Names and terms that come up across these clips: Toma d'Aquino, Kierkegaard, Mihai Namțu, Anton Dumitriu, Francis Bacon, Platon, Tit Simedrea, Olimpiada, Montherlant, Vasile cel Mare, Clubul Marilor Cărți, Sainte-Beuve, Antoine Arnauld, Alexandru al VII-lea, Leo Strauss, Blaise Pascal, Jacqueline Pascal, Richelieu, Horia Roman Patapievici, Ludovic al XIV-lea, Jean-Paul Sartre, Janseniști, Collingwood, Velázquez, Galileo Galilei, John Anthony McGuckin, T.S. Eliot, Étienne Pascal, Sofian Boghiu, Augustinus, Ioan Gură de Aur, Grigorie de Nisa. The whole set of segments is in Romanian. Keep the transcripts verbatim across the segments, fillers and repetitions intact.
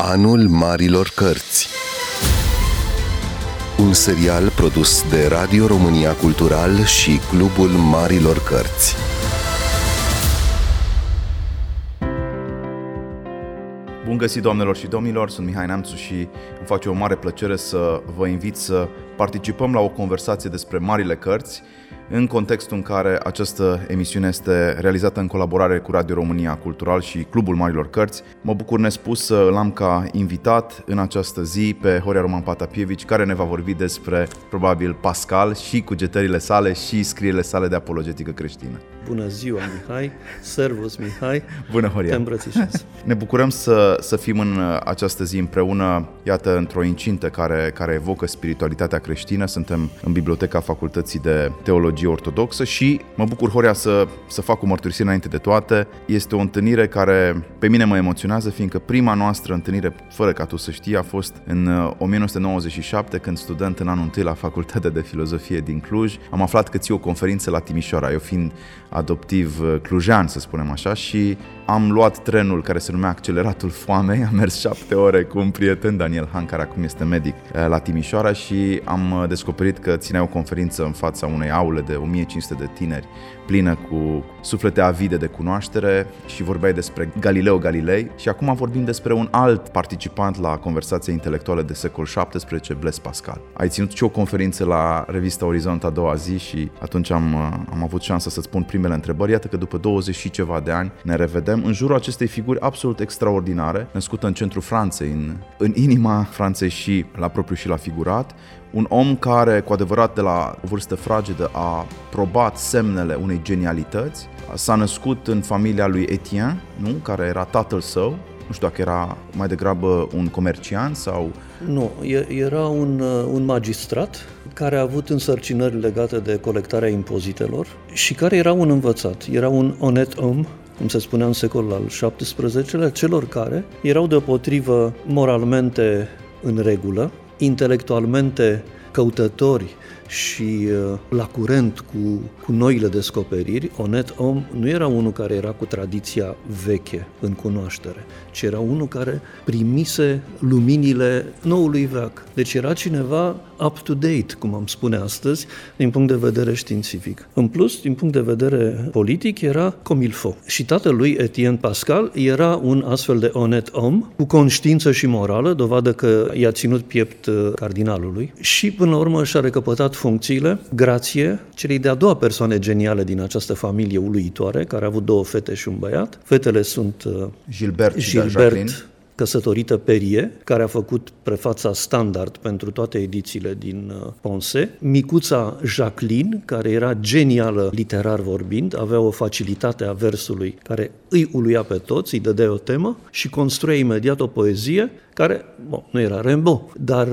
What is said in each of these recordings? Anul Marilor Cărți, un serial produs de Radio România Cultural și Clubul Marilor Cărți. Bun găsit, doamnelor și domnilor, sunt Mihai Namțu și îmi face o mare plăcere să vă invit să participăm la o conversație despre Marile Cărți, în contextul în care această emisiune este realizată în colaborare cu Radio România Cultural și Clubul Marilor Cărți. Mă bucur nespus să îl am ca invitat în această zi pe Horia Roman Patapievici, care ne va vorbi despre, probabil, Pascal și cugetările sale și scrierile sale de apologetică creștină. Bună ziua, Mihai! Servus, Mihai! Bună, Horia! Te îmbrățișez! Ne bucurăm să, să fim în această zi împreună, iată, într-o incintă care, care evocă spiritualitatea creștină. Suntem în biblioteca Facultății de Teologie Ortodoxă și mă bucur, Horia, să, să fac o mărturisire înainte de toate. Este o întâlnire care pe mine mă emoționează, fiindcă prima noastră întâlnire, fără ca tu să știi, a fost în nouăsprezece nouăzeci și șapte, când, student în anul întâi la Facultatea de Filozofie din Cluj, am aflat că ții o conferință la Timișoara, eu fiind adoptiv clujean, să spunem așa, și am luat trenul care se numea Acceleratul Foamei, am mers șapte ore cu un prieten, Daniel Han, care acum este medic, la Timișoara, și am descoperit că țineai o conferință în fața unei aule de o mie cinci sute de tineri, plină cu suflete avide de cunoaștere, și vorbeai despre Galileo Galilei. Și acum vorbim despre un alt participant la conversația intelectuală de secol șaptesprezece, Blaise Pascal. Ai ținut și o conferință la revista Orizont a doua zi și atunci am, am avut șansa să-ți pun primele întrebări. Iată că după douăzeci și ceva de ani ne revedem în jurul acestei figuri absolut extraordinare, născută în centrul Franței, în, în inima Franței și la propriu și la figurat. Un om care, cu adevărat, de la o vârstă fragedă a probat semnele unei genialități. S-a născut în familia lui Étienne, nu? care era tatăl său. Nu știu dacă era mai degrabă un comerciant sau... Nu, era un, un magistrat care a avut însărcinări legate de colectarea impozitelor și care era un învățat, era un onet om, cum se spunea în secolul al șaptesprezecelea, celor care erau deopotrivă moralmente în regulă, intelectualmente căutători și la curent cu, cu noile descoperiri. Onet om nu era unul care era cu tradiția veche în cunoaștere, ci era unul care primise luminile noului veac. Deci era cineva up-to-date, cum am spune astăzi, din punct de vedere științific. În plus, din punct de vedere politic, era comme il faut. Și tatăl lui, Étienne Pascal, era un astfel de onet om, cu conștiință și morală, dovadă că i-a ținut piept cardinalului, și până la urmă și-a recăpătat funcțiile grație celei de-a doua persoane geniale din această familie uluitoare, care a avut două fete și un băiat. Fetele sunt Gilberte, Gilberte căsătorită Périer, care a făcut prefața standard pentru toate edițiile din Pensées, micuța Jacqueline, care era genială literar vorbind, avea o facilitate a versului care îi uluia pe toți, îi dădea o temă și construia imediat o poezie care, bă, nu era Rimbaud, dar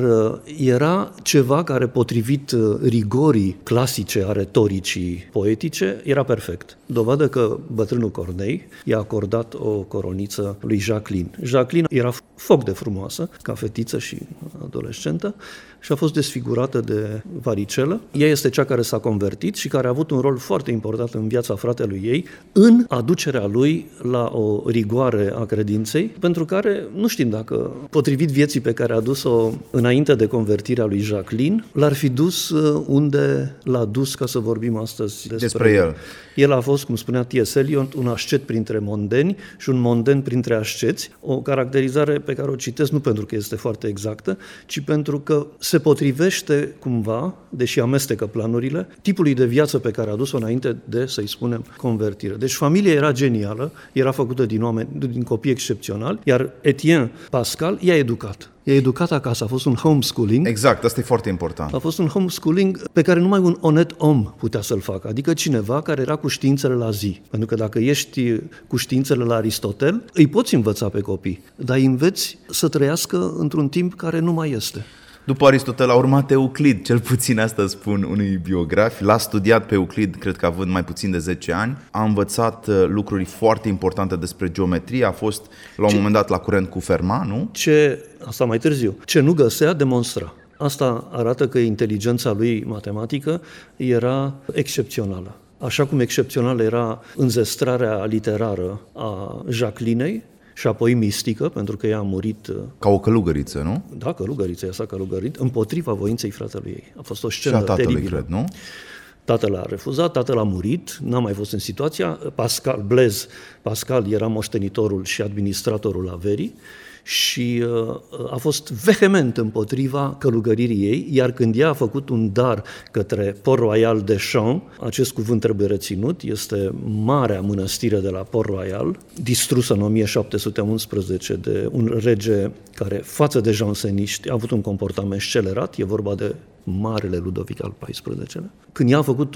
era ceva care, potrivit rigorii clasice a retoricii poetice, era perfect. Dovadă că bătrânul Cornei i-a acordat o coroniță lui Jacqueline. Jacqueline era foc de frumoasă, ca fetiță și adolescentă, și a fost desfigurată de varicelă. Ea este cea care s-a convertit și care a avut un rol foarte important în viața fratelui ei, în aducerea lui la o rigoare a credinței, pentru care nu știm dacă, potrivit vieții pe care a dus-o înainte de convertirea lui Jacqueline, l-ar fi dus unde l-a dus, ca să vorbim astăzi despre, despre el. El a fost, cum spunea Tieselion, un ascet printre mondeni și un monden printre asceți, o caracterizare pe care o citesc nu pentru că este foarte exactă, ci pentru că se potrivește cumva, deși amestecă planurile, tipului de viață pe care a dus-o înainte de, să-i spunem, convertire. Deci familia era genială, era făcută din oameni, din copii excepționali, iar Étienne Pascal i-a educat. I-a educat acasă, a fost un homeschooling. Exact, asta e foarte important. A fost un homeschooling pe care numai un onet om putea să-l facă, adică cineva care era cu științele la zi. Pentru că dacă ești cu științele la Aristotel, îi poți învăța pe copii, dar îi înveți să trăiască într-un timp care nu mai este. După Aristotel a urmat Euclid, cel puțin asta spun unui biograf. L-a studiat pe Euclid, cred că având mai puțin de zece ani. A învățat lucruri foarte importante despre geometrie. A fost la un ce, moment dat la curent cu Fermat, nu? Ce, asta mai târziu. Ce nu găsea, demonstra. Asta arată că inteligența lui matematică era excepțională. Așa cum excepțională era înzestrarea literară a Jacquelinei, și apoi mistică, pentru că ea a murit... Ca o călugăriță, nu? Da, călugăriță, ea s-a călugărit, împotriva voinței fratelui ei. A fost o scenă teribilă. Și a tatălui, cred, nu? Tatăl a refuzat, tatăl a murit, n-a mai fost în situația. Pascal, Blaise Pascal era moștenitorul și administratorul averii și a fost vehement împotriva călugăririi ei, iar când ea a făcut un dar către Port Royal des Champs, acest cuvânt trebuie reținut, este marea mănăstire de la Port Royal, distrusă în o mie șapte sute unsprezece de un rege care, față de janseniști, a avut un comportament scelerat, e vorba de marele Ludovic al paisprezecelea-lea. Când ea a făcut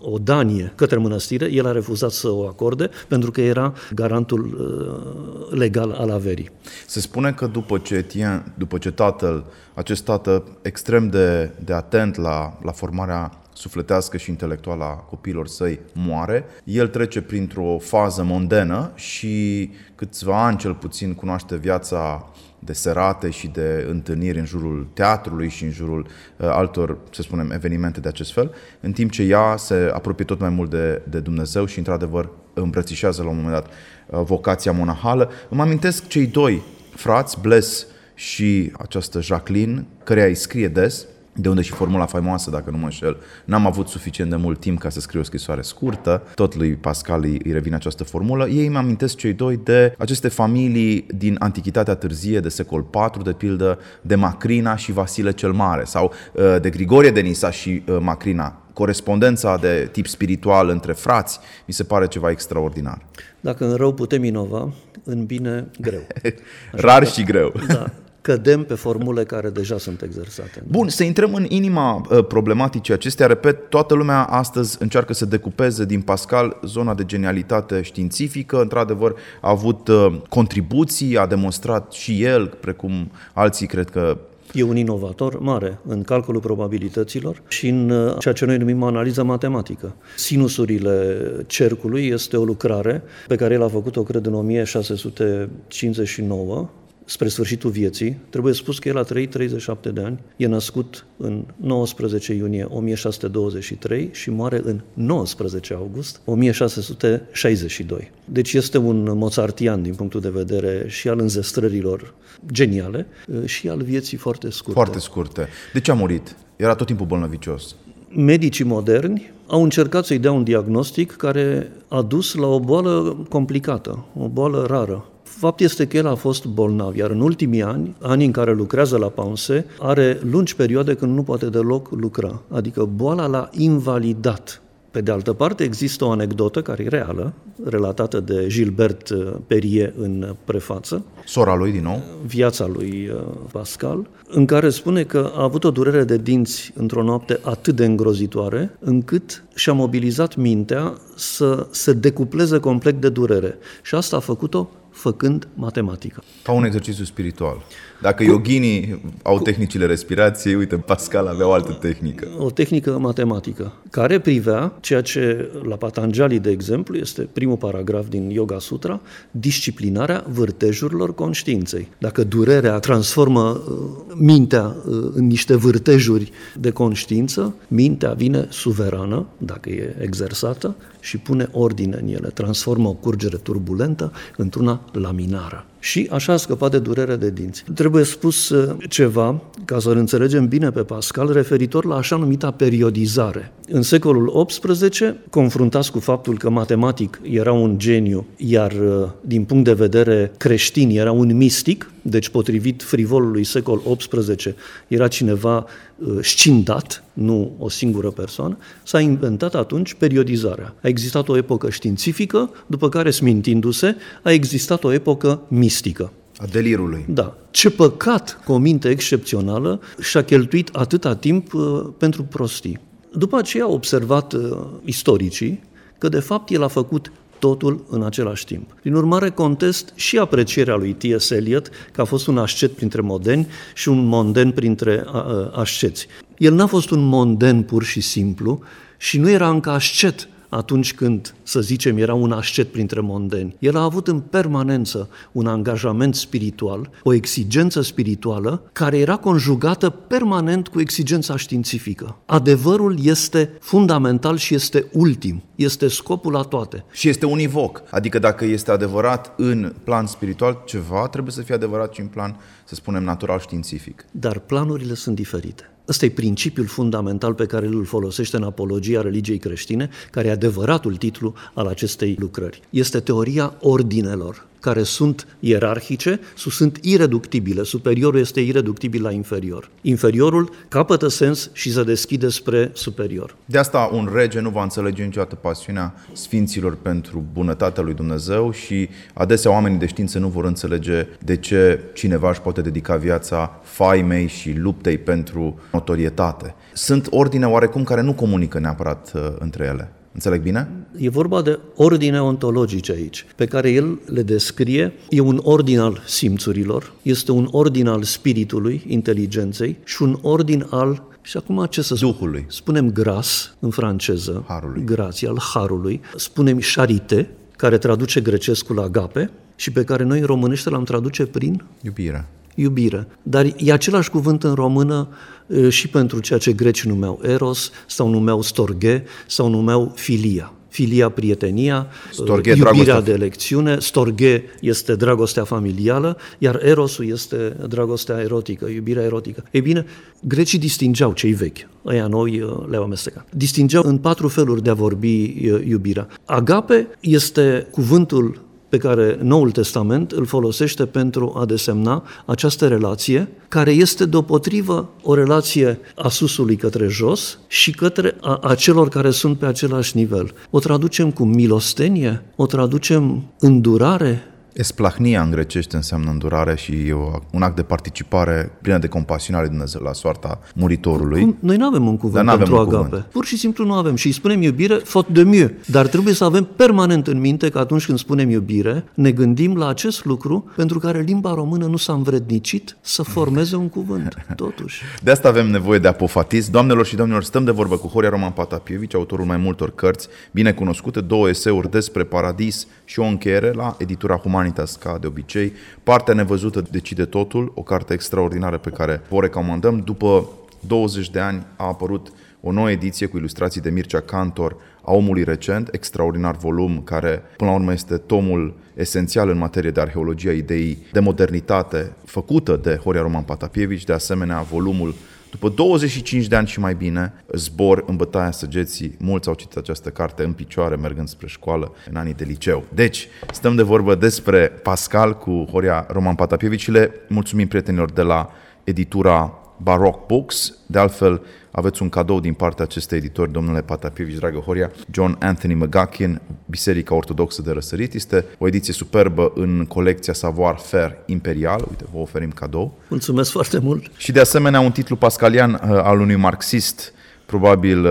o danie către mănăstire, el a refuzat să o acorde pentru că era garantul legal al averii. Se spune că după ce Étienne, după ce tatăl, acest tată extrem de, de atent la, la formarea sufletească și intelectuală a copiilor săi moare, el trece printr-o fază mondenă și câțiva ani cel puțin cunoaște viața de serate și de întâlniri în jurul teatrului și în jurul uh, altor, să spunem, evenimente de acest fel, în timp ce ea se apropie tot mai mult de, de Dumnezeu și, într-adevăr, îmbrățișează la un moment dat uh, vocația monahală. Îmi amintesc cei doi frați, Blaise și această Jacqueline, căreia îi scrie des, de unde și formula faimoasă, dacă nu mă înșel, n-am avut suficient de mult timp ca să scriu o scrisoare scurtă, tot lui Pascal îi revine această formulă. Ei îmi amintesc cei doi de aceste familii din Antichitatea Târzie, de secol patru, de pildă, de Macrina și Vasile cel Mare, sau de Grigorie de Nisa și Macrina. Corespondența de tip spiritual între frați mi se pare ceva extraordinar. Dacă în rău putem inova, în bine greu. Rar că... și greu. Da. Cădem pe formule care deja sunt exersate. Bun, să intrăm în inima uh, problematicii acestea. Repet, toată lumea astăzi încearcă să decupeze din Pascal zona de genialitate științifică. Într-adevăr, a avut uh, contribuții, a demonstrat și el, precum alții, cred că... E un inovator mare în calculul probabilităților și în uh, ceea ce noi numim analiza matematică. Sinusurile cercului este o lucrare pe care el a făcut-o, cred, în o mie șase sute cincizeci și nouă, spre sfârșitul vieții. Trebuie spus că el a trăit treizeci și șapte de ani, e născut în nouăsprezece iunie o mie șase sute douăzeci și trei și moare în nouăsprezece august o mie șase sute șaizeci și doi. Deci este un mozartian din punctul de vedere și al înzestrărilor geniale și al vieții foarte scurte. Foarte scurte. De ce a murit? Era tot timpul bolnăvicios. Medicii moderni au încercat să-i dea un diagnostic care a dus la o boală complicată, o boală rară. Fapt este că el a fost bolnav, iar în ultimii ani, anii în care lucrează la Pensées, are lungi perioade când nu poate deloc lucra, adică boala l-a invalidat. Pe de altă parte, există o anecdotă care e reală, relatată de Gilberte Périer în prefață. Sora lui, din nou. Viața lui Pascal, în care spune că a avut o durere de dinți într-o noapte atât de îngrozitoare, încât și-a mobilizat mintea să se decupleze complet de durere. Și asta a făcut-o făcând matematică. Ca un exercițiu spiritual. Dacă cu, yoginii au cu, tehnicile respirației, uite, Pascal avea o altă tehnică. O tehnică matematică, care privea ceea ce la Patanjali, de exemplu, este primul paragraf din Yoga Sutra, disciplinarea vârtejurilor conștiinței. Dacă durerea transformă mintea în niște vârtejuri de conștiință, mintea vine suverană, dacă e exersată, și pune ordine în ele, transformă o curgere turbulentă într-una laminară. Și așa a scăpat de durere de dinți. Trebuie spus ceva, ca să-l înțelegem bine pe Pascal, referitor la așa numita periodizare. În secolul optsprezece, confruntați cu faptul că matematic era un geniu, iar din punct de vedere creștin era un mistic, deci potrivit frivolului secol optsprezece era cineva scindat, nu o singură persoană, s-a inventat atunci periodizarea. A existat o epocă științifică, după care, smintindu-se, a existat o epocă mistică. A delirului. Da. Ce păcat că o minte excepțională și-a cheltuit atâta timp uh, pentru prostii. După aceea au observat uh, istoricii că, de fapt, el a făcut totul în același timp. Prin urmare, contest și aprecierea lui T S. Eliot, că a fost un ascet printre modeni și un monden printre asceți. El n-a fost un monden pur și simplu și nu era încă ascet atunci când, să zicem, era un ascet printre mondeni. El a avut în permanență un angajament spiritual, o exigență spirituală, care era conjugată permanent cu exigența științifică. Adevărul este fundamental și este ultim, este scopul la toate. Și este univoc, adică dacă este adevărat în plan spiritual ceva, trebuie să fie adevărat și în plan, să spunem, natural științific. Dar planurile sunt diferite. Ăsta e principiul fundamental pe care îl folosește în Apologia religiei creștine, care e adevăratul titlu al acestei lucrări. Este teoria ordinelor, care sunt ierarhice, sunt ireductibile. Superiorul este ireductibil la inferior. Inferiorul capătă sens și se deschide spre superior. De asta un rege nu va înțelege niciodată pasiunea sfinților pentru bunătatea lui Dumnezeu și adesea oamenii de știință nu vor înțelege de ce cineva își poate dedica viața faimei și luptei pentru notorietate. Sunt ordine oarecum care nu comunică neapărat între ele. Înțeleg bine? E vorba de ordine ontologice aici, pe care el le descrie. E un ordin al simțurilor, este un ordin al spiritului, inteligenței, și un ordin al, și acum ce să spun? Duhului. Spunem gras în franceză, harului. Grație, al harului. Spunem charité, care traduce grecescul agape și pe care noi în românește l-am traduce prin? Iubire. Iubire. Dar e același cuvânt în română și pentru ceea ce grecii numeau eros, sau numeau storge, sau numeau filia. Filia, prietenia, storge, iubirea dragostea de elecțiune, storge este dragostea familială, iar erosul este dragostea erotică, iubirea erotică. Ei bine, grecii distingeau cei vechi, aia noi le-au amestecat. Distingeau în patru feluri de a vorbi iubirea. Agape este cuvântul pe care Noul Testament îl folosește pentru a desemna această relație, care este deopotrivă o relație a susului către jos și către a, a celor care sunt pe același nivel. O traducem cu milostenie, o traducem îndurare. Esplahnia în grecește înseamnă îndurare și un act de participare plină de compasiune ale Dumnezeu la soarta muritorului. Noi nu avem un cuvânt pentru agape. Cuvânt. Pur și simplu nu avem și îi spunem iubire faute de mieux. Dar trebuie să avem permanent în minte că atunci când spunem iubire, ne gândim la acest lucru pentru care limba română nu s-a învrednicit să formeze un cuvânt, totuși. De asta avem nevoie de apofatism. Doamnelor și domnilor, stăm de vorbă cu Horia Roman Patapievici, autorul mai multor cărți binecunoscute, două eseuri despre paradis și o încheiere la editura Human, ca de obicei. Partea nevăzută decide totul, o carte extraordinară pe care o recomandăm. După douăzeci de ani a apărut o nouă ediție cu ilustrații de Mircea Cantor a Omului Recent, extraordinar volum care până la urmă este tomul esențial în materie de arheologia ideii de modernitate făcută de Horia Roman Patapievici, de asemenea volumul După douăzeci și cinci de ani și mai bine, Zbor în bătaia săgeții. Mulți au citit această carte în picioare, mergând spre școală în anii de liceu. Deci, stăm de vorbă despre Pascal cu Horia Roman Patapievici. Le mulțumim prietenilor de la editura Baroque Books. De altfel, aveți un cadou din partea acestei editori, domnule Patapievici, dragă Horia, John Anthony McGuckin, Biserica Ortodoxă de Răsărit. Este o ediție superbă în colecția Savoir-Faire Imperial. Uite, vă oferim cadou. Mulțumesc foarte mult! Și de asemenea un titlu pascalian al unui marxist, probabil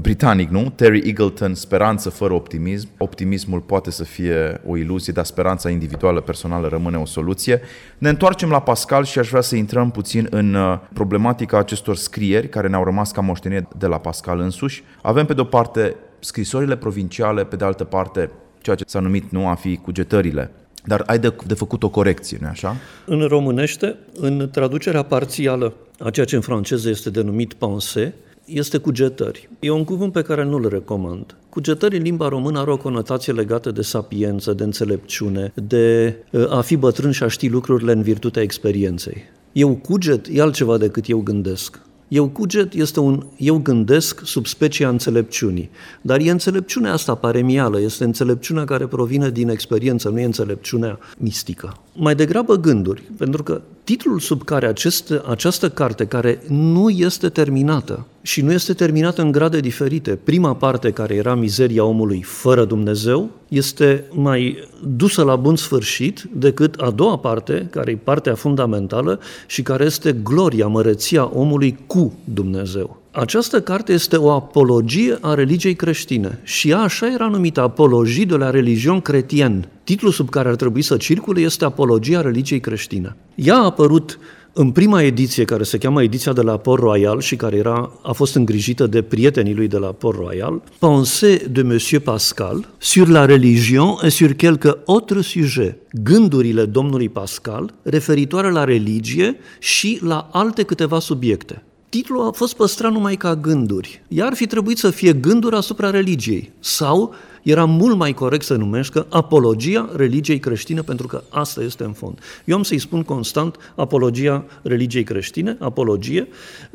britanic, nu? Terry Eagleton, Speranță fără optimism. Optimismul poate să fie o iluzie, dar speranța individuală, personală rămâne o soluție. Ne întoarcem la Pascal și aș vrea să intrăm puțin în problematica acestor scrieri care ne-au rămas ca moștenire de la Pascal însuși. Avem pe de-o parte scrisorile provinciale, pe de altă parte ceea ce s-a numit, nu, a fi cugetările. Dar ai de, de făcut o corecție, nu-i așa? În românește, în traducerea parțială a ceea ce în franceză este denumit pensées, este cugetări. E un cuvânt pe care nu-l recomand. Cugetări în limba română are o conotație legată de sapiență, de înțelepciune, de a fi bătrân și a ști lucrurile în virtutea experienței. Eu cuget e altceva decât eu gândesc. Eu cuget este un eu gândesc sub specia înțelepciunii. Dar e înțelepciunea asta paremială, este înțelepciunea care provine din experiență, nu e înțelepciunea mistică. Mai degrabă gânduri, pentru că titlul sub care acest, această carte, care nu este terminată și nu este terminată în grade diferite, prima parte care era mizeria omului fără Dumnezeu, este mai dusă la bun sfârșit decât a doua parte, care e partea fundamentală și care este gloria, măreția omului cu Dumnezeu. Această carte este o apologie a religiei creștine și ea așa era numită, Apologie de la religion chrétienne. Titlul sub care ar trebui să circule este Apologia religiei creștine. Ea a apărut În prima ediție, care se cheamă ediția de la Port Royal și care era, a fost îngrijită de prietenii lui de la Port Royal, Pensées de Monsieur Pascal sur la religion et sur quelques autres sujets, gândurile domnului Pascal referitoare la religie și la alte câteva subiecte. Titlul a fost păstrat numai ca gânduri, iar ar fi trebuit să fie gânduri asupra religiei, sau era mult mai corect să numească Apologia religiei creștine, pentru că asta este în fond. Eu am să-i spun constant Apologia religiei creștine, apologie,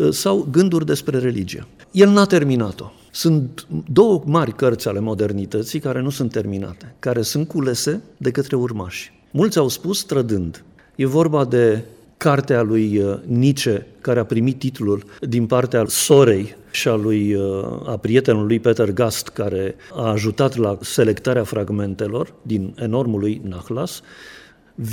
sau gânduri despre religie. El n-a terminat-o. Sunt două mari cărți ale modernității care nu sunt terminate, care sunt culese de către urmași. Mulți au spus trădând. E vorba de cartea lui Nietzsche, care a primit titlul din partea sorei și a, lui, a prietenului lui Peter Gast, care a ajutat la selectarea fragmentelor din enormului Nachlass,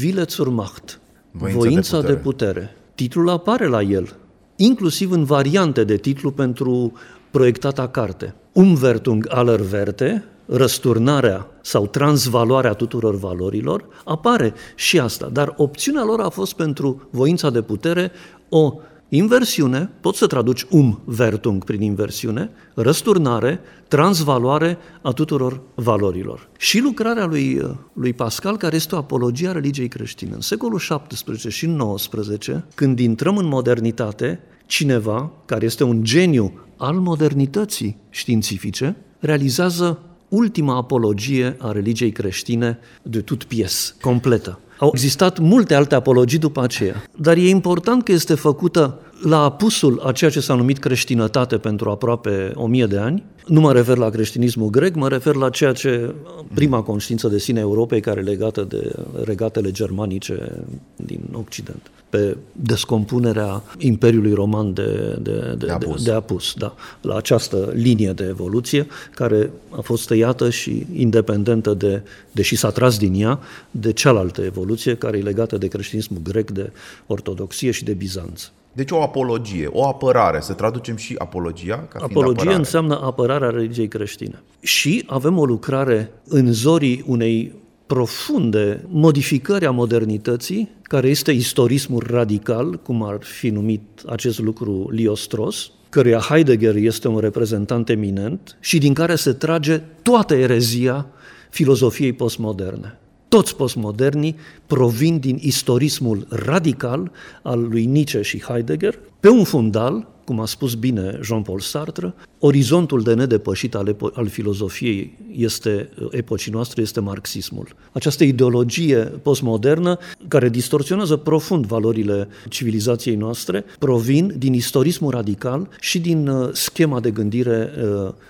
Wille zur Macht, Voința, Voința de, putere. de putere. Titlul apare la el, inclusiv în variante de titlu pentru proiectata carte. Umwertung aller Werte, răsturnarea sau transvaloarea tuturor valorilor, apare și asta. Dar opțiunea lor a fost pentru Voința de putere o inversiune, poți să traduci Umwertung prin inversiune, răsturnare, transvaloare a tuturor valorilor. Și lucrarea lui, lui Pascal, care este o apologie a religiei creștine. În secolul șaptesprezece și nouăsprezece, când intrăm în modernitate, cineva care este un geniu al modernității științifice realizează ultima apologie a religiei creștine de toute pièce, completă. Au existat multe alte apologii după aceea, dar e important că este făcută la apusul a ceea ce s-a numit creștinătate pentru aproape o mie de ani. Nu mă refer la creștinismul grec, mă refer la ceea ce prima conștiință de sine Europei, care e legată de regatele germanice din Occident, pe descompunerea Imperiului Roman de, de, de, de apus, de, de apus da, la această linie de evoluție care a fost tăiată și independentă, de, deși s-a tras din ea, de cealaltă evoluție care e legată de creștinismul grec, de ortodoxie și de Bizanț. Deci o apologie, o apărare, să traducem și apologia ca fiind apărare. Apologie înseamnă apărarea religiei creștine. Și avem o lucrare în zorii unei profunde modificări a modernității, care este istorismul radical, cum ar fi numit acest lucru Leo Strauss, căruia Heidegger este un reprezentant eminent și din care se trage toată erezia filozofiei postmoderne. Toți postmodernii provin din istorismul radical al lui Nietzsche și Heidegger, pe un fundal, cum a spus bine Jean-Paul Sartre, orizontul de nedepășit al, epo- al filozofiei este, epocii noastre este marxismul. Această ideologie postmodernă, care distorsionează profund valorile civilizației noastre, provin din istorismul radical și din schema de gândire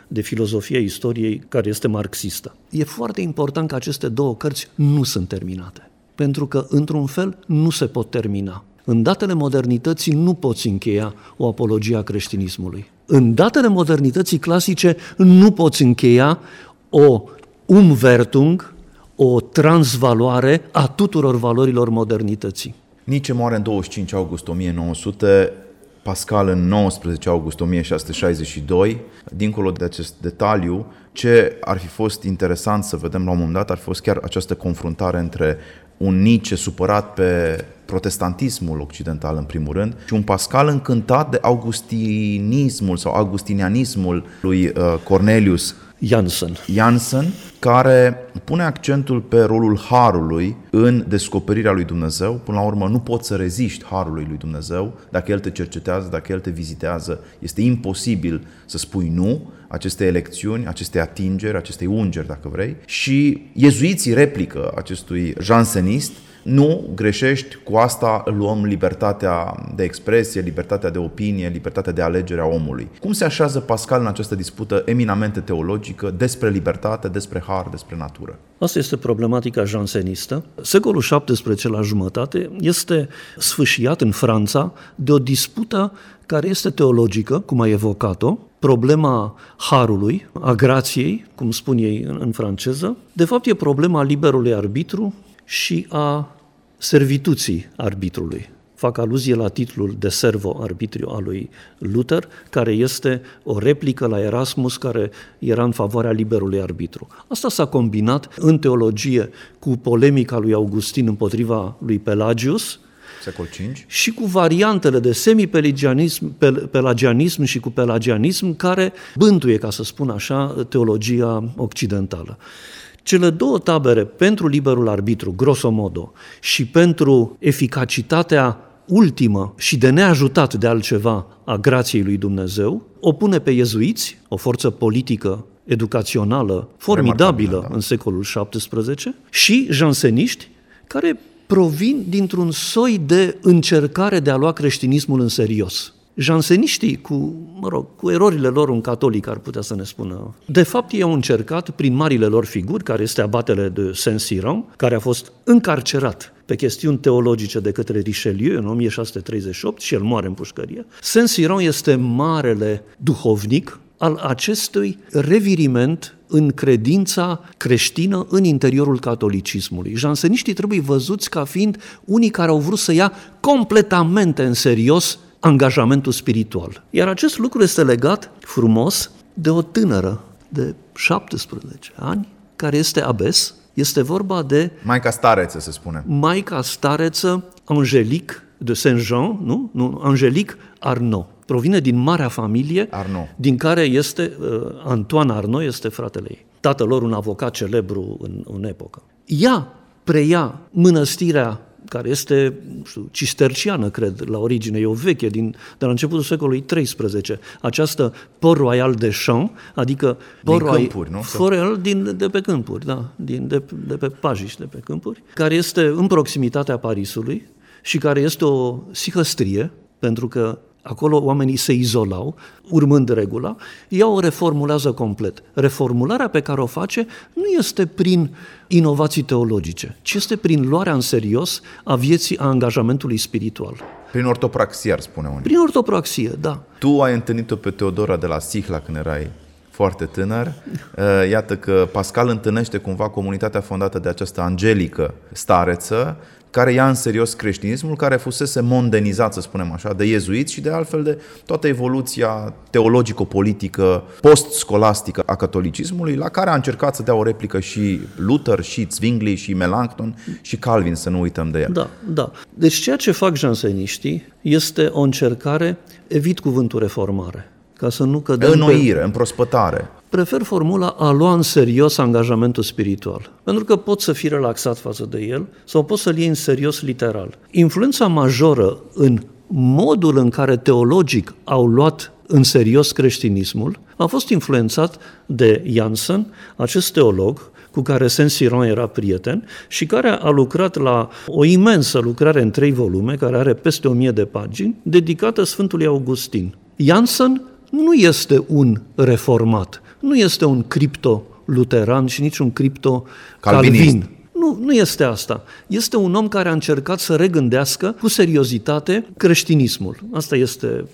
de filozofie istoriei, care este marxistă. E foarte important că aceste două cărți nu sunt terminate, pentru că, într-un fel, nu se pot termina. În datele modernității nu poți încheia o apologie a creștinismului. În datele modernității clasice nu poți încheia o umwertung, o transvaloare a tuturor valorilor modernității. Nietzsche moare în douăzeci și cinci august o mie nouă sute, Pascal în nouăsprezece august o mie șase sute șaizeci și doi. Dincolo de acest detaliu, ce ar fi fost interesant să vedem la un moment dat ar fi fost chiar această confruntare între un Nietzsche supărat pe protestantismul occidental, în primul rând, și un Pascal încântat de augustinismul sau augustinianismul lui Cornelius Jansen. Jansen, care pune accentul pe rolul harului în descoperirea lui Dumnezeu. Până la urmă, nu poți să reziști harului lui Dumnezeu dacă el te cercetează, dacă el te vizitează. Este imposibil să spui nu aceste elecțiuni, aceste atingeri, aceste ungeri, dacă vrei. Și iezuiții replică acestui jansenist: nu, greșești, cu asta luăm libertatea de expresie, libertatea de opinie, libertatea de alegere a omului. Cum se așează Pascal în această dispută eminamente teologică despre libertate, despre har, despre natură? Asta este problematica jansenistă. Secolul șaptesprezece, la jumătate, este sfâșiat în Franța de o dispută care este teologică, cum ai evocat-o, problema harului, a grației, cum spun ei în franceză. De fapt, e problema liberului arbitru și a servituții arbitrului. Fac aluzie la titlul de servo arbitriu al lui Luther, care este o replică la Erasmus, care era în favoarea liberului arbitru. Asta s-a combinat în teologie cu polemica lui Augustin împotriva lui Pelagius, secol cinci, și cu variantele de semipelagianism pelagianism și cu pelagianism care bântuie, ca să spun așa, teologia occidentală. Cele două tabere, pentru liberul arbitru, grosomodo, și pentru eficacitatea ultimă și de neajutat de altceva a grației lui Dumnezeu, o pune pe iezuiți, o forță politică, educațională, formidabilă în secolul șaptesprezece, și janseniști, care provin dintr-un soi de încercare de a lua creștinismul în serios. Janseniștii, cu, mă rog, cu erorile lor, un catolic ar putea să ne spună. De fapt, ei au încercat, prin marile lor figuri, care este abatele de Saint-Cyran, care a fost încarcerat pe chestiuni teologice de către Richelieu în o mie șase sute treizeci și opt și el moare în pușcărie. Saint-Cyran este marele duhovnic al acestui reviriment în credința creștină în interiorul catolicismului. Janseniștii trebuie văzuți ca fiind unii care au vrut să ia completamente în serios angajamentul spiritual. Iar acest lucru este legat frumos de o tânără de șaptesprezece ani, care este abes. Este vorba de... Maica stareță, se spune. Maica stareță, Angélique de Saint-Jean, nu? Nu, Angélique Arnauld. Provine din marea familie, Arnauld, din care este uh, Antoine Arnauld, este fratele ei. Tatăl lor, un avocat celebru în, în epocă. Ea preia mănăstirea care este, nu știu, cisterciană, cred, la origine, e o veche, din, de la începutul secolului treisprezece, această Port Royal des Champs, adică Port Royal, câmpuri, nu? Port Royal din, de pe câmpuri, da, din, de, de pe pajiști, de pe câmpuri, care este în proximitatea Parisului și care este o sihăstrie, pentru că acolo oamenii se izolau, urmând regula, ea o reformulează complet. Reformularea pe care o face nu este prin inovații teologice, ci este prin luarea în serios a vieții, a angajamentului spiritual. Prin ortopraxie, ar spune unii. Prin ortopraxie, da. Tu ai întâlnit-o pe Teodora de la Sihla când erai foarte tânăr. Iată că Pascal întâlnește cumva comunitatea fondată de această Angélică stareță, care ia în serios creștinismul, care fusese mondenizat, să spunem așa, de iezuiți și de altfel de toată evoluția teologico-politică, post-scolastică a catolicismului, la care a încercat să dea o replică și Luther, și Zwingli, și Melanchthon, și Calvin, să nu uităm de el. Da, da. Deci ceea ce fac janseniștii este o încercare, evit cuvântul reformare, ca să nu cădem... Înnoire, pe... împrospătare. Prefer formula a lua în serios angajamentul spiritual, pentru că pot să fii relaxat față de el sau pot să-l iei în serios literal. Influența majoră în modul în care teologic au luat în serios creștinismul a fost influențat de Jansen, acest teolog cu care Saint-Cyran era prieten și care a lucrat la o imensă lucrare în trei volume, care are peste o mie de pagini, dedicată Sfântului Augustin. Jansen nu este un reformat, nu este un cripto-luteran și nici un cripto-calvinist. Nu, nu este asta. Este un om care a încercat să regândească cu seriozitate creștinismul. Asta este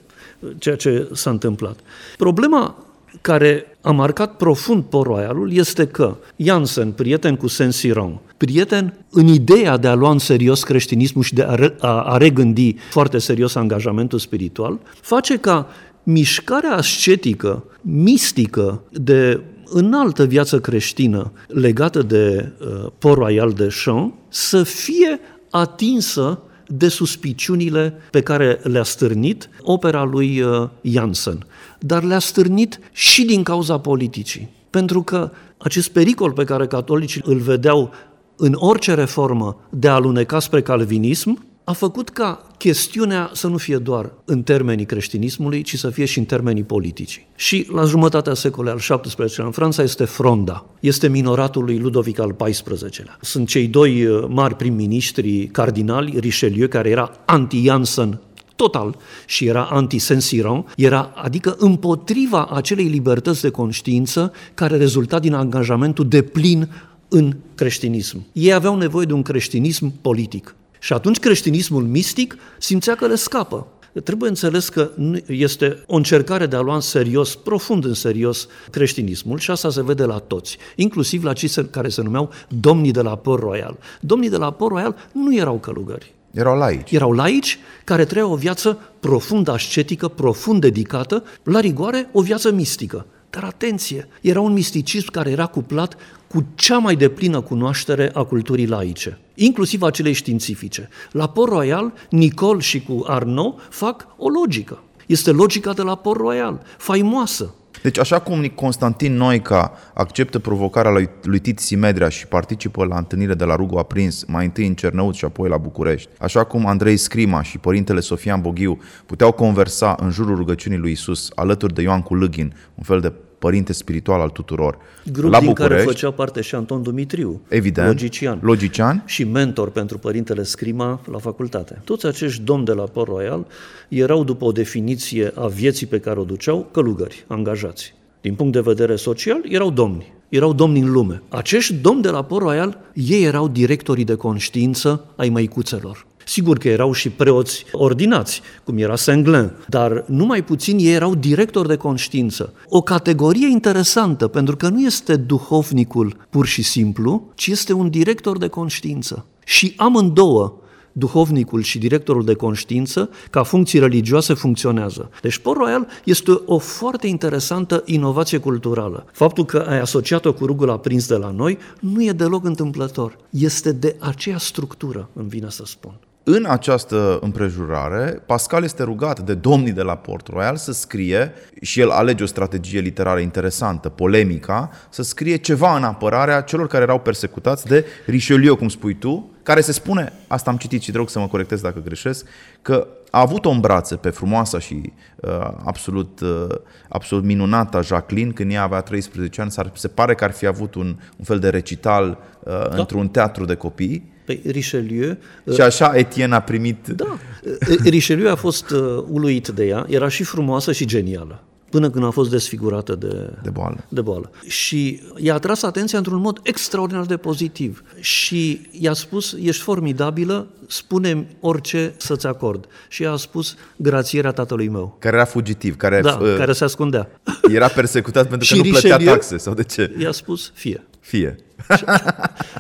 ceea ce s-a întâmplat. Problema care a marcat profund Port Royal-ul este că Jansen, prieten cu Saint-Cyran, prieten în ideea de a lua în serios creștinismul și de a, re- a, a regândi foarte serios angajamentul spiritual, face ca mișcarea ascetică, mistică, de înaltă viață creștină legată de uh, Port Royal des Champs să fie atinsă de suspiciunile pe care le-a stârnit opera lui uh, Jansen. Dar le-a stârnit și din cauza politicii. Pentru că acest pericol pe care catolicii îl vedeau în orice reformă de a aluneca spre calvinism, a făcut ca chestiunea să nu fie doar în termenii creștinismului, ci să fie și în termenii politicii. Și la jumătatea secolului al șaptesprezecelea în Franța este Fronda, este minoratul lui Ludovic al paisprezecelea-lea. Sunt cei doi mari prim-ministri cardinali, Richelieu, care era anti-Jansen total și era anti-Saint-Cyran, era adică împotriva acelei libertăți de conștiință care rezulta din angajamentul deplin în creștinism. Ei aveau nevoie de un creștinism politic. Și atunci creștinismul mistic simțea că le scapă. Trebuie înțeles că este o încercare de a lua în serios, profund în serios, creștinismul și asta se vede la toți, inclusiv la cei care se numeau domnii de la Port Royal. Domnii de la Port Royal nu erau călugări. Erau laici. Erau laici care trăiau o viață profund ascetică, profund dedicată, la rigoare o viață mistică. Dar atenție, era un misticism care era cuplat cu cea mai deplină cunoaștere a culturii laice, inclusiv a celei științifice. La Port Royal, Nicole și cu Arnauld fac o logică. Este logica de la Port Royal, faimoasă. Deci așa cum Constantin Noica acceptă provocarea lui Tit Simedrea și participă la întâlnire de la Rugul aprins, mai întâi în Cernăuți și apoi la București, așa cum Andrei Scrima și părintele Sofian Boghiu puteau conversa în jurul rugăciunii lui Isus alături de Ioan Culâghin, un fel de părinte spiritual al tuturor, grup la din București, care făcea parte și Anton Dumitriu, evident, logician, logician și mentor pentru părintele Scrima la facultate. Toți acești domni de la Port Royal erau, după o definiție a vieții pe care o duceau, călugări, angajați. Din punct de vedere social, erau domni, erau domni în lume. Acești domni de la Port Royal, ei erau directorii de conștiință ai măicuțelor. Sigur că erau și preoți ordinați, cum era Saint-Cyran, dar numai puțin ei erau directori de conștiință. O categorie interesantă, pentru că nu este duhovnicul pur și simplu, ci este un director de conștiință. Și amândouă, duhovnicul și directorul de conștiință, ca funcții religioase, funcționează. Deci Port Royal este o foarte interesantă inovație culturală. Faptul că ai asociat-o cu Rugul aprins de la noi nu e deloc întâmplător. Este de aceea structură, îmi vine să spun. În această împrejurare, Pascal este rugat de domnii de la Port Royal să scrie, și el alege o strategie literară interesantă, polemica, să scrie ceva în apărarea celor care erau persecutați de Richelieu, cum spui tu, care se spune, asta am citit și te rog să mă corectez dacă greșesc, că a avut-o în brațe pe frumoasa și uh, absolut, uh, absolut minunata Jacqueline când ea avea treisprezece ani, se pare că ar fi avut un, un fel de recital uh, da. într-un teatru de copii. Pe Richelieu... Și așa Etienne a primit... Da, Richelieu a fost uluit de ea, era și frumoasă și genială, până când a fost desfigurată de, de, boală. de boală. Și i-a atras atenția într-un mod extraordinar de pozitiv și i-a spus, ești formidabilă, spune-mi orice să-ți acord. Și i-a spus, grațierea tatălui meu. Care era fugitiv, care... Da, uh, care se ascundea. Era persecutat pentru că nu plătea taxe, sau de ce? I-a spus, fie. Fie.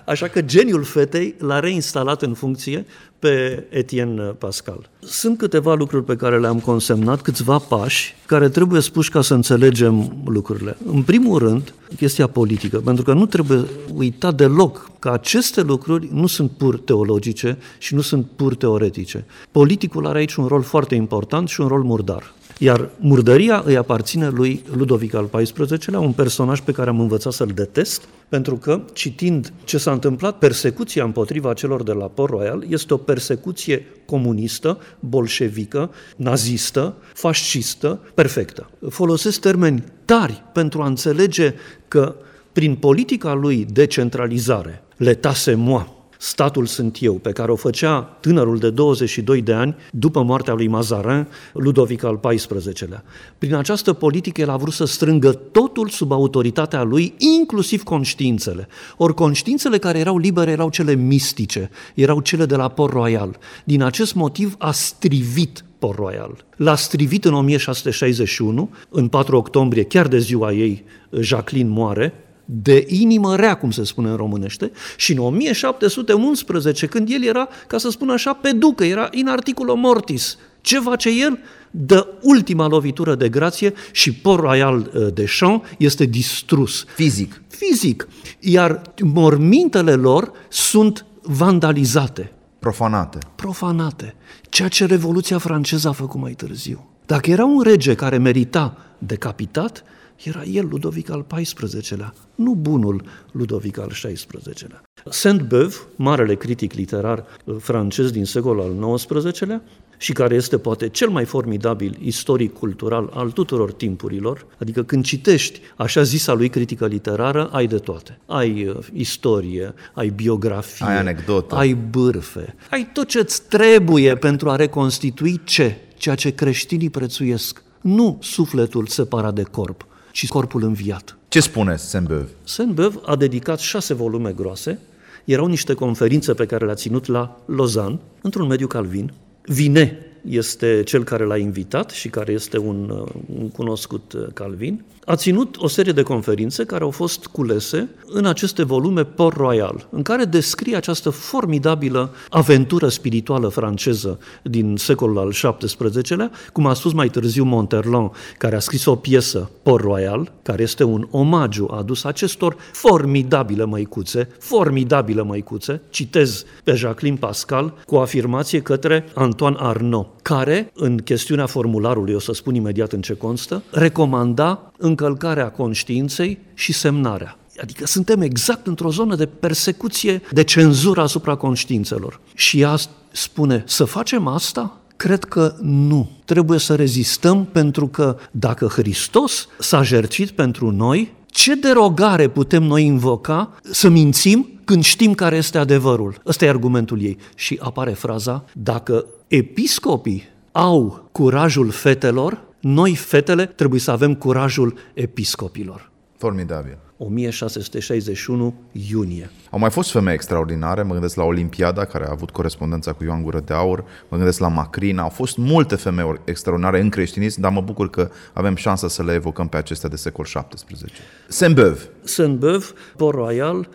Așa că geniul fetei l-a reinstalat în funcție pe Étienne Pascal. Sunt câteva lucruri pe care le-am consemnat, câțiva pași care trebuie spuși ca să înțelegem lucrurile. În primul rând, chestia politică, pentru că nu trebuie uitat deloc că aceste lucruri nu sunt pur teologice și nu sunt pur teoretice. Politicul are aici un rol foarte important și un rol murdar. Iar murdăria îi aparține lui Ludovic al paisprezecelea-lea, un personaj pe care am învățat să-l detest, pentru că, citind ce s-a întâmplat, persecuția împotriva celor de la Port Royal este o persecuție comunistă, bolșevică, nazistă, fascistă, perfectă. Folosesc termeni tari pentru a înțelege că, prin politica lui de centralizare, l'état c'est moi, statul sunt eu, pe care o făcea tânărul de douăzeci și doi de ani, după moartea lui Mazarin, Ludovic al paisprezecelea-lea. Prin această politică el a vrut să strângă totul sub autoritatea lui, inclusiv conștiințele. Ori conștiințele care erau libere erau cele mistice, erau cele de la Port Royal. Din acest motiv a strivit Port Royal. L-a strivit în o mie șase sute șaizeci și unu, în patru octombrie, chiar de ziua ei, Jacqueline moare, de inimă rea, cum se spune în românește, și în o mie șapte sute unsprezece, când el era, ca să spun așa, pe ducă, era in articulo mortis, ce face el? Dă ultima lovitură de grație și Port Royal des Champs este distrus. Fizic. Fizic. Iar mormintele lor sunt vandalizate. Profanate. Profanate. Ceea ce Revoluția franceză a făcut mai târziu. Dacă era un rege care merita decapitat, era el, Ludovic al paisprezecelea-lea, nu bunul Ludovic al șaisprezecelea-lea. Sainte-Beuve, marele critic literar francez din secolul al nouăsprezecelea-lea și care este poate cel mai formidabil istoric cultural al tuturor timpurilor, adică când citești așa zisa lui critică literară, ai de toate. Ai istorie, ai biografie, ai anecdotă, ai bârfe, ai tot ce-ți trebuie pentru a reconstitui ce? Ceea ce creștinii prețuiesc, nu sufletul separat de corp, și corpul înviat. Ce spune Sainte-Beuve? Sainte-Beuve a dedicat șase volume groase, erau niște conferințe pe care le-a ținut la Lausanne, într-un mediu calvin. Vine este cel care l-a invitat și care este un, un cunoscut calvin, a ținut o serie de conferințe care au fost culese în aceste volume Port Royal, în care descrie această formidabilă aventură spirituală franceză din secolul al șaptesprezecelea, cum a spus mai târziu Montherlant, care a scris o piesă, Port Royal, care este un omagiu adus acestor formidabile măicuțe, formidabile măicuțe, citez pe Jacqueline Pascal cu afirmație către Antoine Arnauld, care, în chestiunea formularului, o să spun imediat în ce constă, recomanda încălcarea conștiinței și semnarea. Adică suntem exact într-o zonă de persecuție, de cenzură asupra conștiințelor. Și ea spune, să facem asta? Cred că nu. Trebuie să rezistăm pentru că dacă Hristos s-a jertfit pentru noi, ce derogare putem noi invoca să mințim când știm care este adevărul? Ăsta e argumentul ei. Și apare fraza, dacă episcopii au curajul fetelor, noi, fetele, trebuie să avem curajul episcopilor. Formidabil. o mie șase sute șaizeci și unu iunie. Au mai fost femei extraordinare, mă gândesc la Olimpiada, care a avut corespondența cu Ioan Gură de Aur, mă gândesc la Macrina, au fost multe femei extraordinare în creștinism, dar mă bucur că avem șansa să le evocăm pe acestea de secol șaptesprezece. Sainte-Beuve. Sainte-Beuve, Port Royal,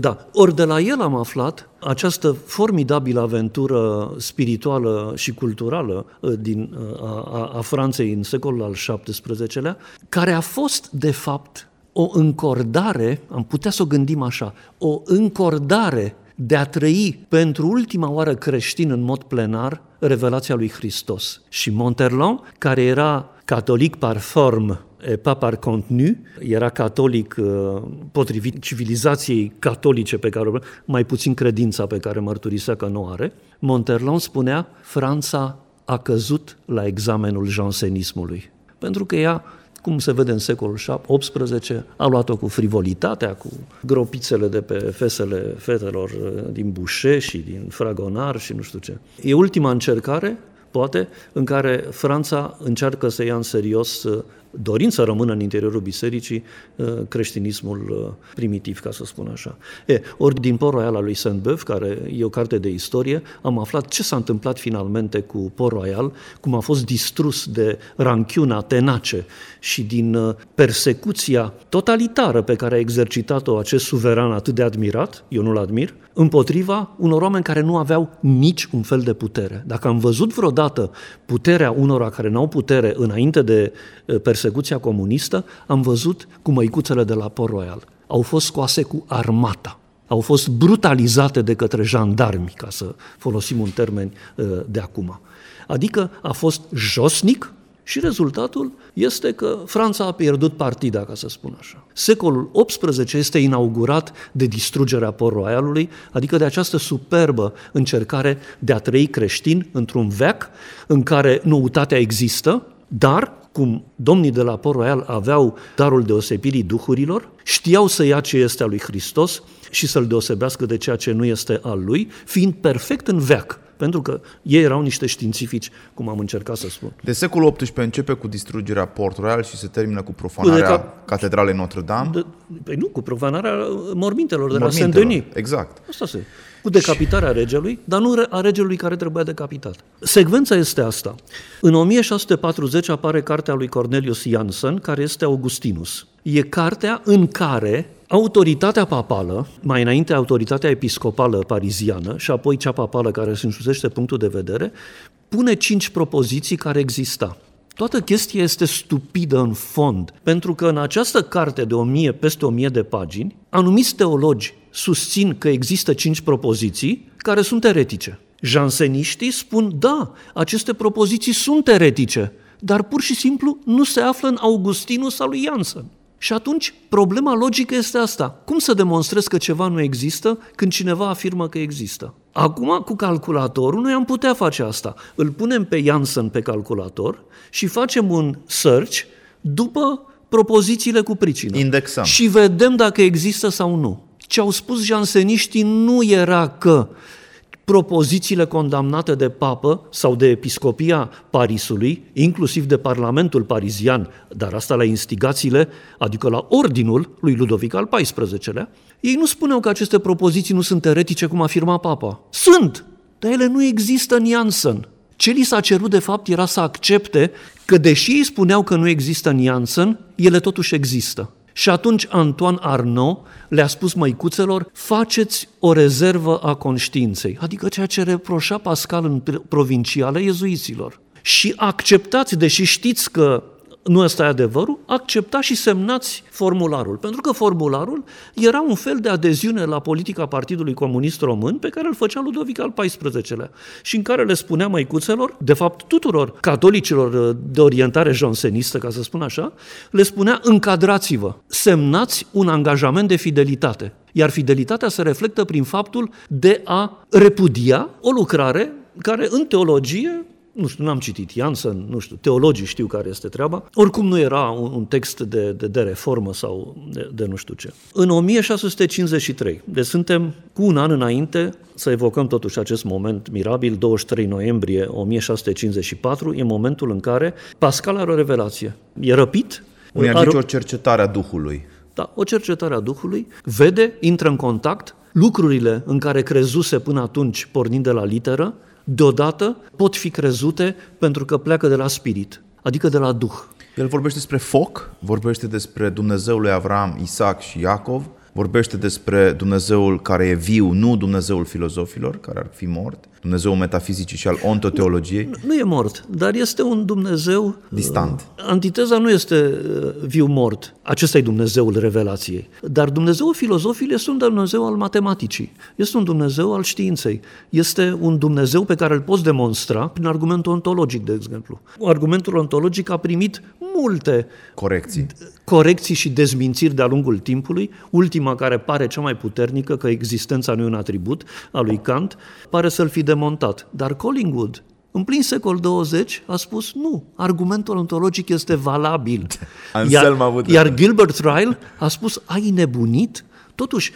da, ori de la el am aflat această formidabilă aventură spirituală și culturală din, a, a Franței în secolul al șaptesprezecelea, care a fost, de fapt, o încordare, am putea să o gândim așa, o încordare de a trăi pentru ultima oară creștin în mod plenar revelația lui Hristos. Și Montherlant, care era catolic par forme, et pas par contenu, era catolic potrivit civilizației catolice pe care o mai puțin credința pe care mărturisea că nu are, Montherlant spunea, Franța a căzut la examenul jansenismului. Pentru că ea, cum se vede în secolul optsprezece, a luat-o cu frivolitatea, cu gropițele de pe fesele fetelor din Boucher și din Fragonard și nu știu ce. E ultima încercare, poate, în care Franța încearcă să ia în serios, dorind să rămână în interiorul bisericii, creștinismul primitiv, ca să spun așa. E, ori din Port Royal al lui Sainte-Beuve, care e o carte de istorie, am aflat ce s-a întâmplat finalmente cu Port Royal, cum a fost distrus de ranchiuna tenace și din persecuția totalitară pe care a exercitat-o acest suveran atât de admirat, eu nu-l admir, împotriva unor oameni care nu aveau nici un fel de putere. Dacă am văzut vreodată puterea unora care n-au putere înainte de persecuția comunistă, am văzut cu măicuțele de la Port Royal. Au fost scoase cu armata, au fost brutalizate de către jandarmi, ca să folosim un termen de acum. Adică a fost josnic și rezultatul este că Franța a pierdut partida, ca să spun așa. Secolul optsprezece este inaugurat de distrugerea Port Royalului, adică de această superbă încercare de a trăi creștin într-un veac în care noutatea există, dar cum domnii de la Port Royal aveau darul deosebirii duhurilor, știau să ia ce este al lui Hristos și să-l deosebească de ceea ce nu este al lui, fiind perfect în veac, pentru că ei erau niște științifici, cum am încercat să spun. De secolul optsprezece începe cu distrugerea Port Royal și se termină cu profanarea ca... Catedralei Notre-Dame. De... Păi nu, cu profanarea mormintelor de mormintelor, la Saint-Denis. Exact. Asta se... Cu decapitarea regelui, dar nu a regelui care trebuia decapitat. Secvența este asta. În o mie șase sute patruzeci apare cartea lui Cornelius Jansen, care este Augustinus. E cartea în care autoritatea papală, mai înainte autoritatea episcopală pariziană și apoi cea papală care își însușește punctul de vedere, pune cinci propoziții care exista. Toată chestia este stupidă în fond, pentru că în această carte de o mie, peste o mie de pagini, anumiți teologi susțin că există cinci propoziții care sunt eretice. Janseniștii spun, da, aceste propoziții sunt eretice, dar pur și simplu nu se află în Augustinus sau lui Jansen. Și atunci problema logică este asta. Cum să demonstrez că ceva nu există când cineva afirmă că există? Acum, cu calculatorul, noi am putea face asta. Îl punem pe Jansen pe calculator și facem un search după propozițiile cu pricină. Indexăm. Și vedem dacă există sau nu. Ce au spus janseniștii nu era că propozițiile condamnate de papă sau de episcopia Parisului, inclusiv de Parlamentul parizian, dar asta la instigațiile, adică la ordinul lui Ludovic al paisprezecelea, ei nu spuneau că aceste propoziții nu sunt eretice, cum afirma papa. Sunt, dar ele nu există în Jansen. Ce li s-a cerut, de fapt, era să accepte că, deși ei spuneau că nu există în Jansen, ele totuși există. Și atunci Antoine Arnauld le-a spus măicuțelor, faceți o rezervă a conștiinței, adică ceea ce reproșa Pascal în provinciale iezuiților. Și acceptați, deși știți că nu ăsta e adevărul, acceptați și semnați formularul. Pentru că formularul era un fel de adeziune la politica Partidului Comunist Român pe care îl făcea Ludovic al paisprezecelea-lea și în care le spunea măicuțelor, de fapt tuturor catolicilor de orientare jansenistă, ca să spun așa, le spunea încadrați-vă, semnați un angajament de fidelitate. Iar fidelitatea se reflectă prin faptul de a repudia o lucrare care în teologie, nu știu, n-am citit Jansen, nu știu, teologii știu care este treaba. Oricum nu era un, un text de, de, de reformă sau de, de nu știu ce. În o mie șase sute cincizeci și trei, deci suntem cu un an înainte, să evocăm totuși acest moment mirabil, douăzeci și trei noiembrie o mie șase sute cincizeci și patru, e momentul în care Pascal are o revelație. E răpit. Unii ar zice o cercetare a Duhului. Da, o cercetare a Duhului, vede, intră în contact, lucrurile în care crezuse până atunci, pornind de la literă, deodată pot fi crezute pentru că pleacă de la spirit, adică de la Duh. El vorbește despre foc, vorbește despre Dumnezeul lui Avram, Isaac și Iacov, vorbește despre Dumnezeul care e viu, nu Dumnezeul filozofilor, care ar fi mort, Dumnezeul metafizicii și al ontoteologiei. Nu, nu e mort, dar este un Dumnezeu distant. Antiteza nu este viu-mort, acesta e Dumnezeul revelației, dar Dumnezeul filozofilor este un Dumnezeu al matematicii, este un Dumnezeu al științei, este un Dumnezeu pe care îl poți demonstra prin argumentul ontologic, de exemplu. Argumentul ontologic a primit multe corecții, corecții și dezmințiri de-a lungul timpului, ultima care pare cea mai puternică, că existența nu e un atribut al lui Kant, pare să-l fi demontat. Dar Collingwood, în plin secol douăzeci, a spus nu, argumentul ontologic este valabil. Iar, iar Gilbert Ryle a spus, ai nebunit? Totuși,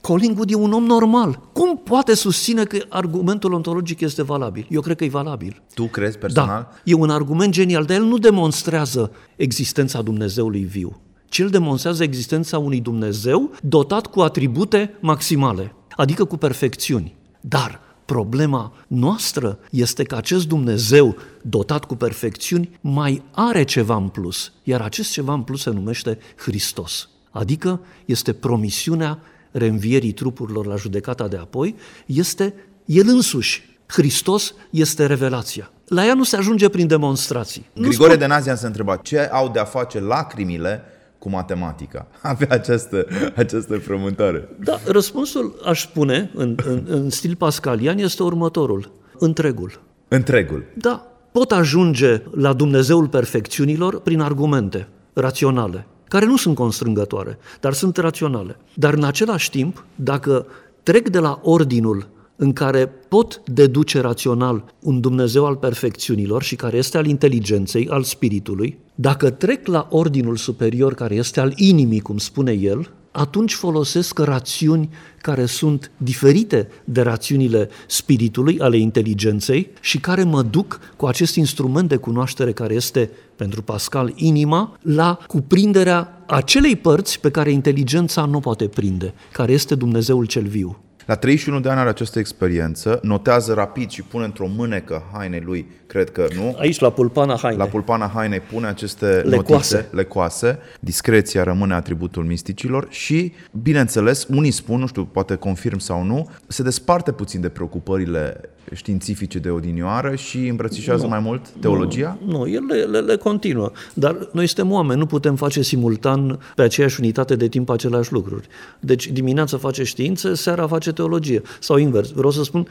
Collingwood e un om normal. Cum poate susține că argumentul ontologic este valabil? Eu cred că e valabil. Tu crezi personal? Da, e un argument genial, dar el nu demonstrează existența Dumnezeului viu, ci el demonstrează existența unui Dumnezeu dotat cu atribute maximale, adică cu perfecțiuni. Dar problema noastră este că acest Dumnezeu dotat cu perfecțiuni mai are ceva în plus, iar acest ceva în plus se numește Hristos, adică este promisiunea reînvierii trupurilor la judecata de apoi, este el însuși. Hristos este revelația. La ea nu se ajunge prin demonstrații. Grigore spun... de Nazian se întreba ce au de-a face lacrimile cu matematica. Avea această, această frământare. Da, răspunsul, aș spune, în, în, în stil pascalian, este următorul. Întregul. Întregul. Da. Pot ajunge la Dumnezeul perfecțiunilor prin argumente raționale, care nu sunt constrângătoare, dar sunt raționale. Dar în același timp, dacă trec de la ordinul în care pot deduce rațional un Dumnezeu al perfecțiunilor și care este al inteligenței, al spiritului, dacă trec la ordinul superior care este al inimii, cum spune el, atunci folosesc rațiuni care sunt diferite de rațiunile spiritului, ale inteligenței și care mă duc cu acest instrument de cunoaștere care este, pentru Pascal, inima, la cuprinderea acelei părți pe care inteligența nu poate prinde, care este Dumnezeul cel viu. La treizeci și unu de ani are această experiență, notează rapid și pune într-o mânecă hainei lui, cred că nu. Aici, la pulpana hainei. La pulpana hainei pune aceste lecoase. Notițe lecoase. Discreția rămâne atributul misticilor și, bineînțeles, unii spun, nu știu, poate confirm sau nu, se desparte puțin de preocupările științifice de odinioară și îmbrățișează nu, mai mult teologia? Nu, nu el le, le, le continuă. Dar noi suntem oameni, nu putem face simultan pe aceeași unitate de timp aceleași lucruri. Deci dimineața face știință, seara face teologie. Sau invers, vreau să spun,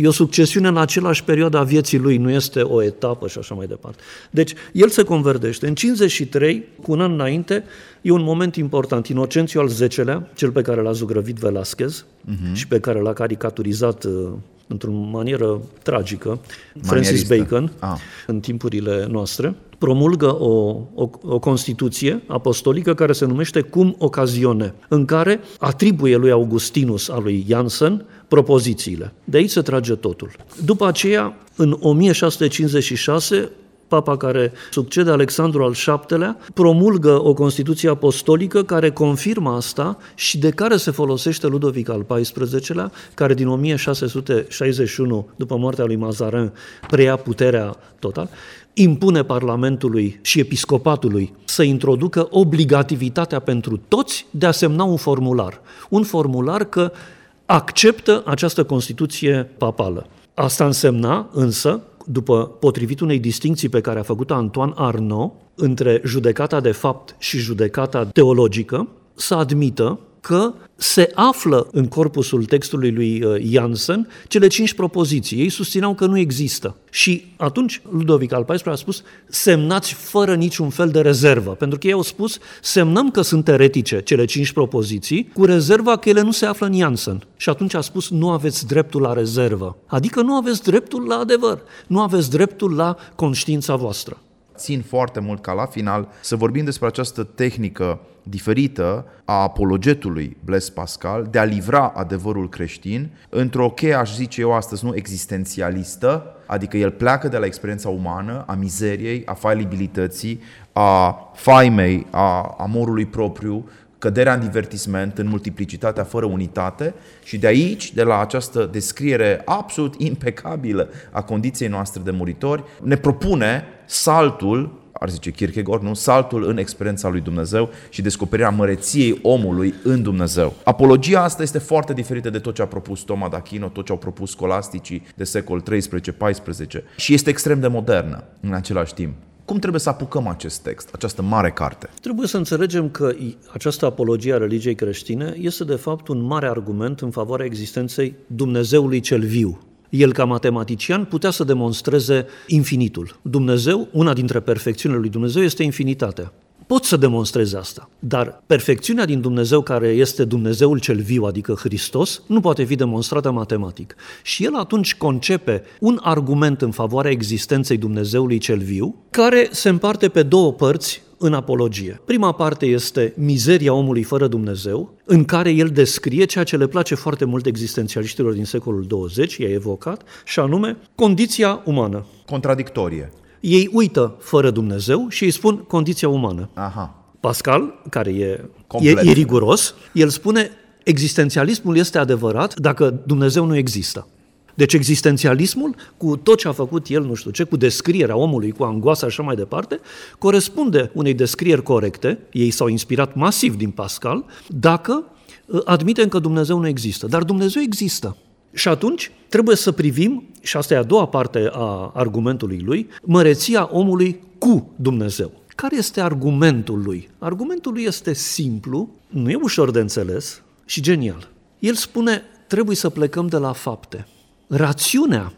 e o succesiune în același perioadă a vieții lui, nu este o etapă și așa mai departe. Deci el se convertește. În cincizeci și trei, cu un an înainte, e un moment important. Inocențiu al zecelea-lea, cel pe care l-a zugrăvit Velázquez uh-huh. și pe care l-a caricaturizat într-o manieră tragică, Francis Bacon, ah. în timpurile noastre, promulgă o, o, o constituție apostolică care se numește Cum Ocazione, în care atribuie lui Augustinus, a lui Jansen, propozițiile. De aici se trage totul. După aceea, în o mie șase sute cincizeci și șase, papa care succede Alexandru al șaptelea, promulgă o Constituție apostolică care confirmă asta și de care se folosește Ludovic al paisprezecelea, care din o mie șase sute șaizeci și unu, după moartea lui Mazarin, preia puterea total, impune Parlamentului și Episcopatului să introducă obligativitatea pentru toți de a semna un formular. Un formular că acceptă această Constituție papală. Asta însemna, însă, după potrivit unei distincții pe care a făcut-o Antoine Arnauld între judecata de fapt și judecata teologică, să admită că se află în corpusul textului lui Jansen cele cinci propoziții. Ei susțineau că nu există. Și atunci Ludovic al paisprezecelea a spus semnați fără niciun fel de rezervă, pentru că ei au spus semnăm că sunt eretice cele cinci propoziții, cu rezerva că ele nu se află în Jansen. Și atunci a spus nu aveți dreptul la rezervă, adică nu aveți dreptul la adevăr, nu aveți dreptul la conștiința voastră. Țin foarte mult ca la final să vorbim despre această tehnică diferită a apologetului Blaise Pascal de a livra adevărul creștin într-o cheie, aș zice eu astăzi, nu existențialistă, adică el pleacă de la experiența umană, a mizeriei, a failibilității, a faimei, a amorului propriu, căderea în divertisment, în multiplicitatea fără unitate și de aici, de la această descriere absolut impecabilă a condiției noastre de muritori, ne propune saltul, ar zice Kierkegaard, nu? Saltul în experiența lui Dumnezeu și descoperirea măreției omului în Dumnezeu. Apologia asta este foarte diferită de tot ce a propus Toma d'Aquino, tot ce au propus scolasticii de secol treisprezece paisprezece și este extrem de modernă în același timp. Cum trebuie să apucăm acest text, această mare carte? Trebuie să înțelegem că această apologie a religiei creștine este de fapt un mare argument în favoarea existenței Dumnezeului cel viu. El, ca matematician, putea să demonstreze infinitul. Dumnezeu, una dintre perfecțiunile lui Dumnezeu, este infinitatea. Pot să demonstreze asta, dar perfecțiunea din Dumnezeu, care este Dumnezeul cel viu, adică Hristos, nu poate fi demonstrată matematic. Și el atunci concepe un argument în favoarea existenței Dumnezeului cel viu, care se împarte pe două părți în apologie. Prima parte este mizeria omului fără Dumnezeu, în care el descrie ceea ce le place foarte mult existențialiștilor din secolul douăzeci, i-a evocat, și anume condiția umană. Contradictorie. Ei uită fără Dumnezeu și îi spun condiția umană. Aha. Pascal, care e, e, e riguros, el spune existențialismul este adevărat dacă Dumnezeu nu există. Deci existențialismul, cu tot ce a făcut el, nu știu ce, cu descrierea omului, cu angoasa și așa mai departe, corespunde unei descrieri corecte, ei s-au inspirat masiv din Pascal, dacă admitem că Dumnezeu nu există. Dar Dumnezeu există. Și atunci trebuie să privim, și asta e a doua parte a argumentului lui, măreția omului cu Dumnezeu. Care este argumentul lui? Argumentul lui este simplu, nu e ușor de înțeles și genial. El spune, trebuie să plecăm de la fapte. Rațiunea,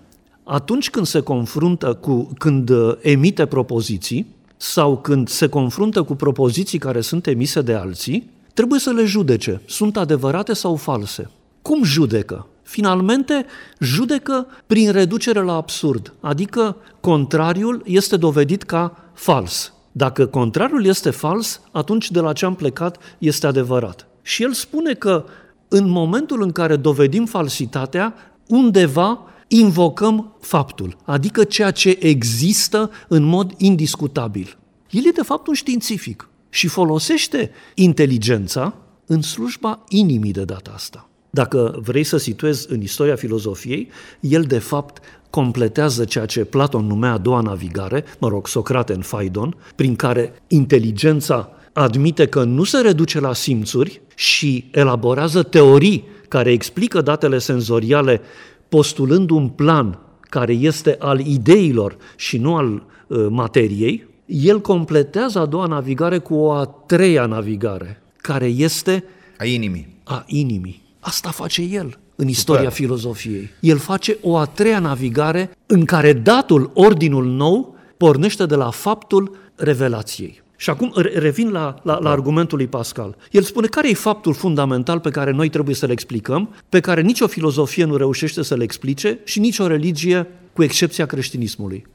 atunci când se confruntă cu, când emite propoziții sau când se confruntă cu propoziții care sunt emise de alții, trebuie să le judece. Sunt adevărate sau false? Cum judecă? Finalmente, judecă prin reducere la absurd, adică contrariul este dovedit ca fals. Dacă contrariul este fals, atunci de la ce am plecat este adevărat. Și el spune că în momentul în care dovedim falsitatea, undeva invocăm faptul, adică ceea ce există în mod indiscutabil. El e de fapt un științific și folosește inteligența în slujba inimii de data asta. Dacă vrei să situezi în istoria filozofiei, el de fapt completează ceea ce Platon numea a doua navigare, mă rog, Socrate în Phaidon, prin care inteligența admite că nu se reduce la simțuri și elaborează teorii care explică datele senzoriale postulând un plan care este al ideilor și nu al uh, materiei, el completează a doua navigare cu o a treia navigare, care este a inimii. A inimii. Asta face el în istoria Super. filozofiei. El face o a treia navigare în care datul, ordinul nou, pornește de la faptul revelației. Și acum revin la, la, la argumentul lui Pascal. El spune care e faptul fundamental pe care noi trebuie să-l explicăm, pe care nicio filozofie nu reușește să-l explice și nicio religie, cu excepția creștinismului.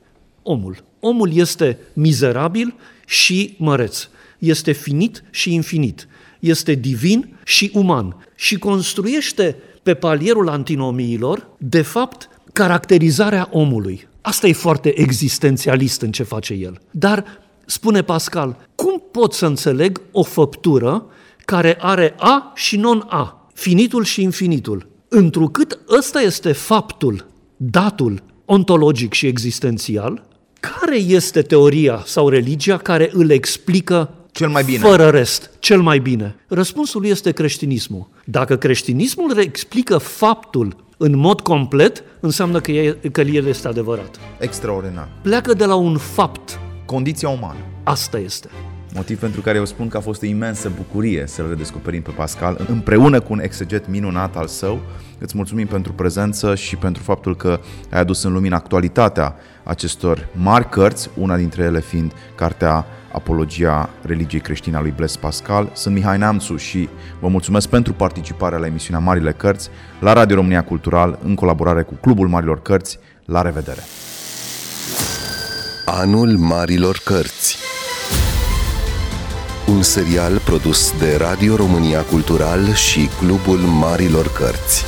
Omul. Omul este mizerabil și măreț. Este finit și infinit. Este divin și uman și construiește pe palierul antinomiilor, de fapt, caracterizarea omului. Asta e foarte existențialist în ce face el. Dar, spune Pascal, cum pot să înțeleg o făptură care are A și non-A, finitul și infinitul? Întrucât ăsta este faptul, datul ontologic și existențial, care este teoria sau religia care îl explică cel mai bine, fără rest, cel mai bine? Răspunsul lui este creștinismul. Dacă creștinismul explică faptul în mod complet, înseamnă că, e, că el este adevărat. Extraordinar. Pleacă de la un fapt. Condiția umană. Asta este. Motiv pentru care eu spun că a fost o imensă bucurie să-l redescoperim pe Pascal, împreună cu un exeget minunat al său. Îți mulțumim pentru prezență și pentru faptul că ai adus în lumină actualitatea acestor mari cărți, una dintre ele fiind cartea Apologia religiei creștine a lui Blaise Pascal. Sunt Mihai Namțu și vă mulțumesc pentru participarea la emisiunea Marile Cărți la Radio România Cultural, în colaborare cu Clubul Marilor Cărți. La revedere! Anul Marilor Cărți, un serial produs de Radio România Cultural și Clubul Marilor Cărți.